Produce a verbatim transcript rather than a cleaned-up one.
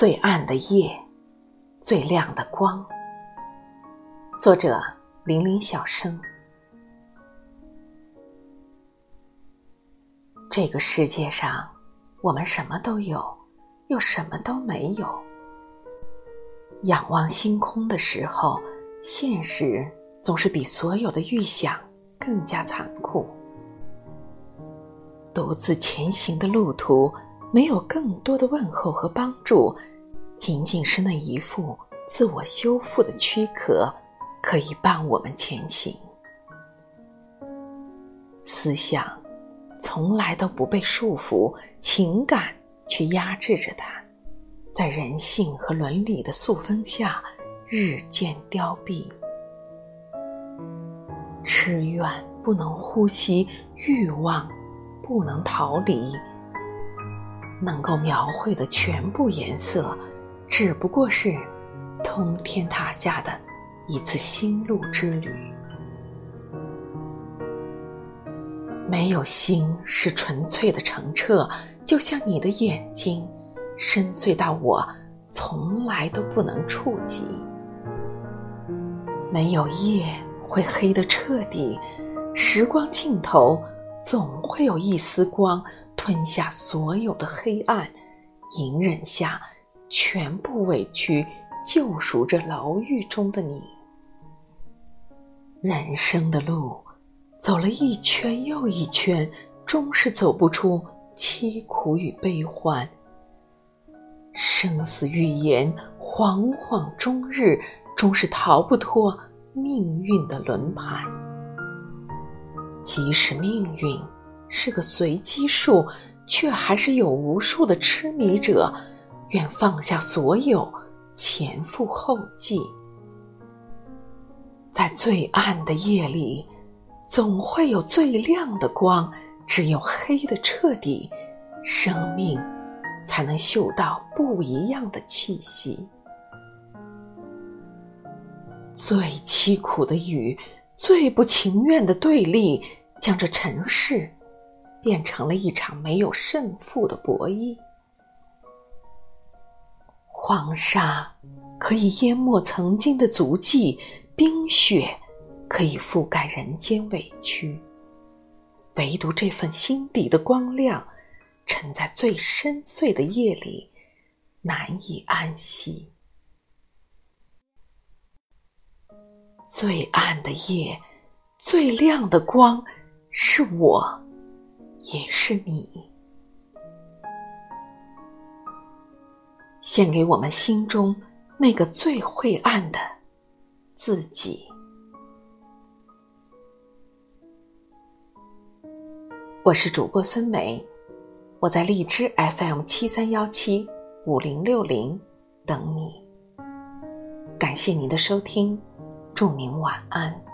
最暗的夜，最亮的光。作者林林小生。这个世界上，我们什么都有，又什么都没有。仰望星空的时候，现实总是比所有的预想更加残酷。独自前行的路途，没有更多的问候和帮助，仅仅是那一副自我修复的躯壳，可以伴我们前行。思想从来都不被束缚，情感却压制着它，在人性和伦理的塑封下日渐凋敝。痴怨不能呼吸，欲望不能逃离，能够描绘的全部颜色，只不过是通天塔下的一次心路之旅。没有心是纯粹的澄澈，就像你的眼睛，深邃到我从来都不能触及。没有夜会黑得彻底，时光尽头总会有一丝光吞下所有的黑暗，隐忍下全部委屈，救赎着牢狱中的你。人生的路走了一圈又一圈，终是走不出凄苦与悲欢。生死预言惶惶终日，终是逃不脱命运的轮盘。即使命运是个随机数，却还是有无数的痴迷者愿放下所有，前赴后继。在最暗的夜里，总会有最亮的光，只有黑的彻底，生命才能嗅到不一样的气息。最凄苦的雨，最不情愿的对立，将这尘世变成了一场没有胜负的博弈。黄沙可以淹没曾经的足迹，冰雪可以覆盖人间委屈，唯独这份心底的光亮，沉在最深邃的夜里，难以安息。最暗的夜，最亮的光，是我，也是你。献给我们心中那个最晦暗的自己。我是主播孙梅，我在荔枝 F M 七三幺七五零六零等你。感谢您的收听，祝您晚安。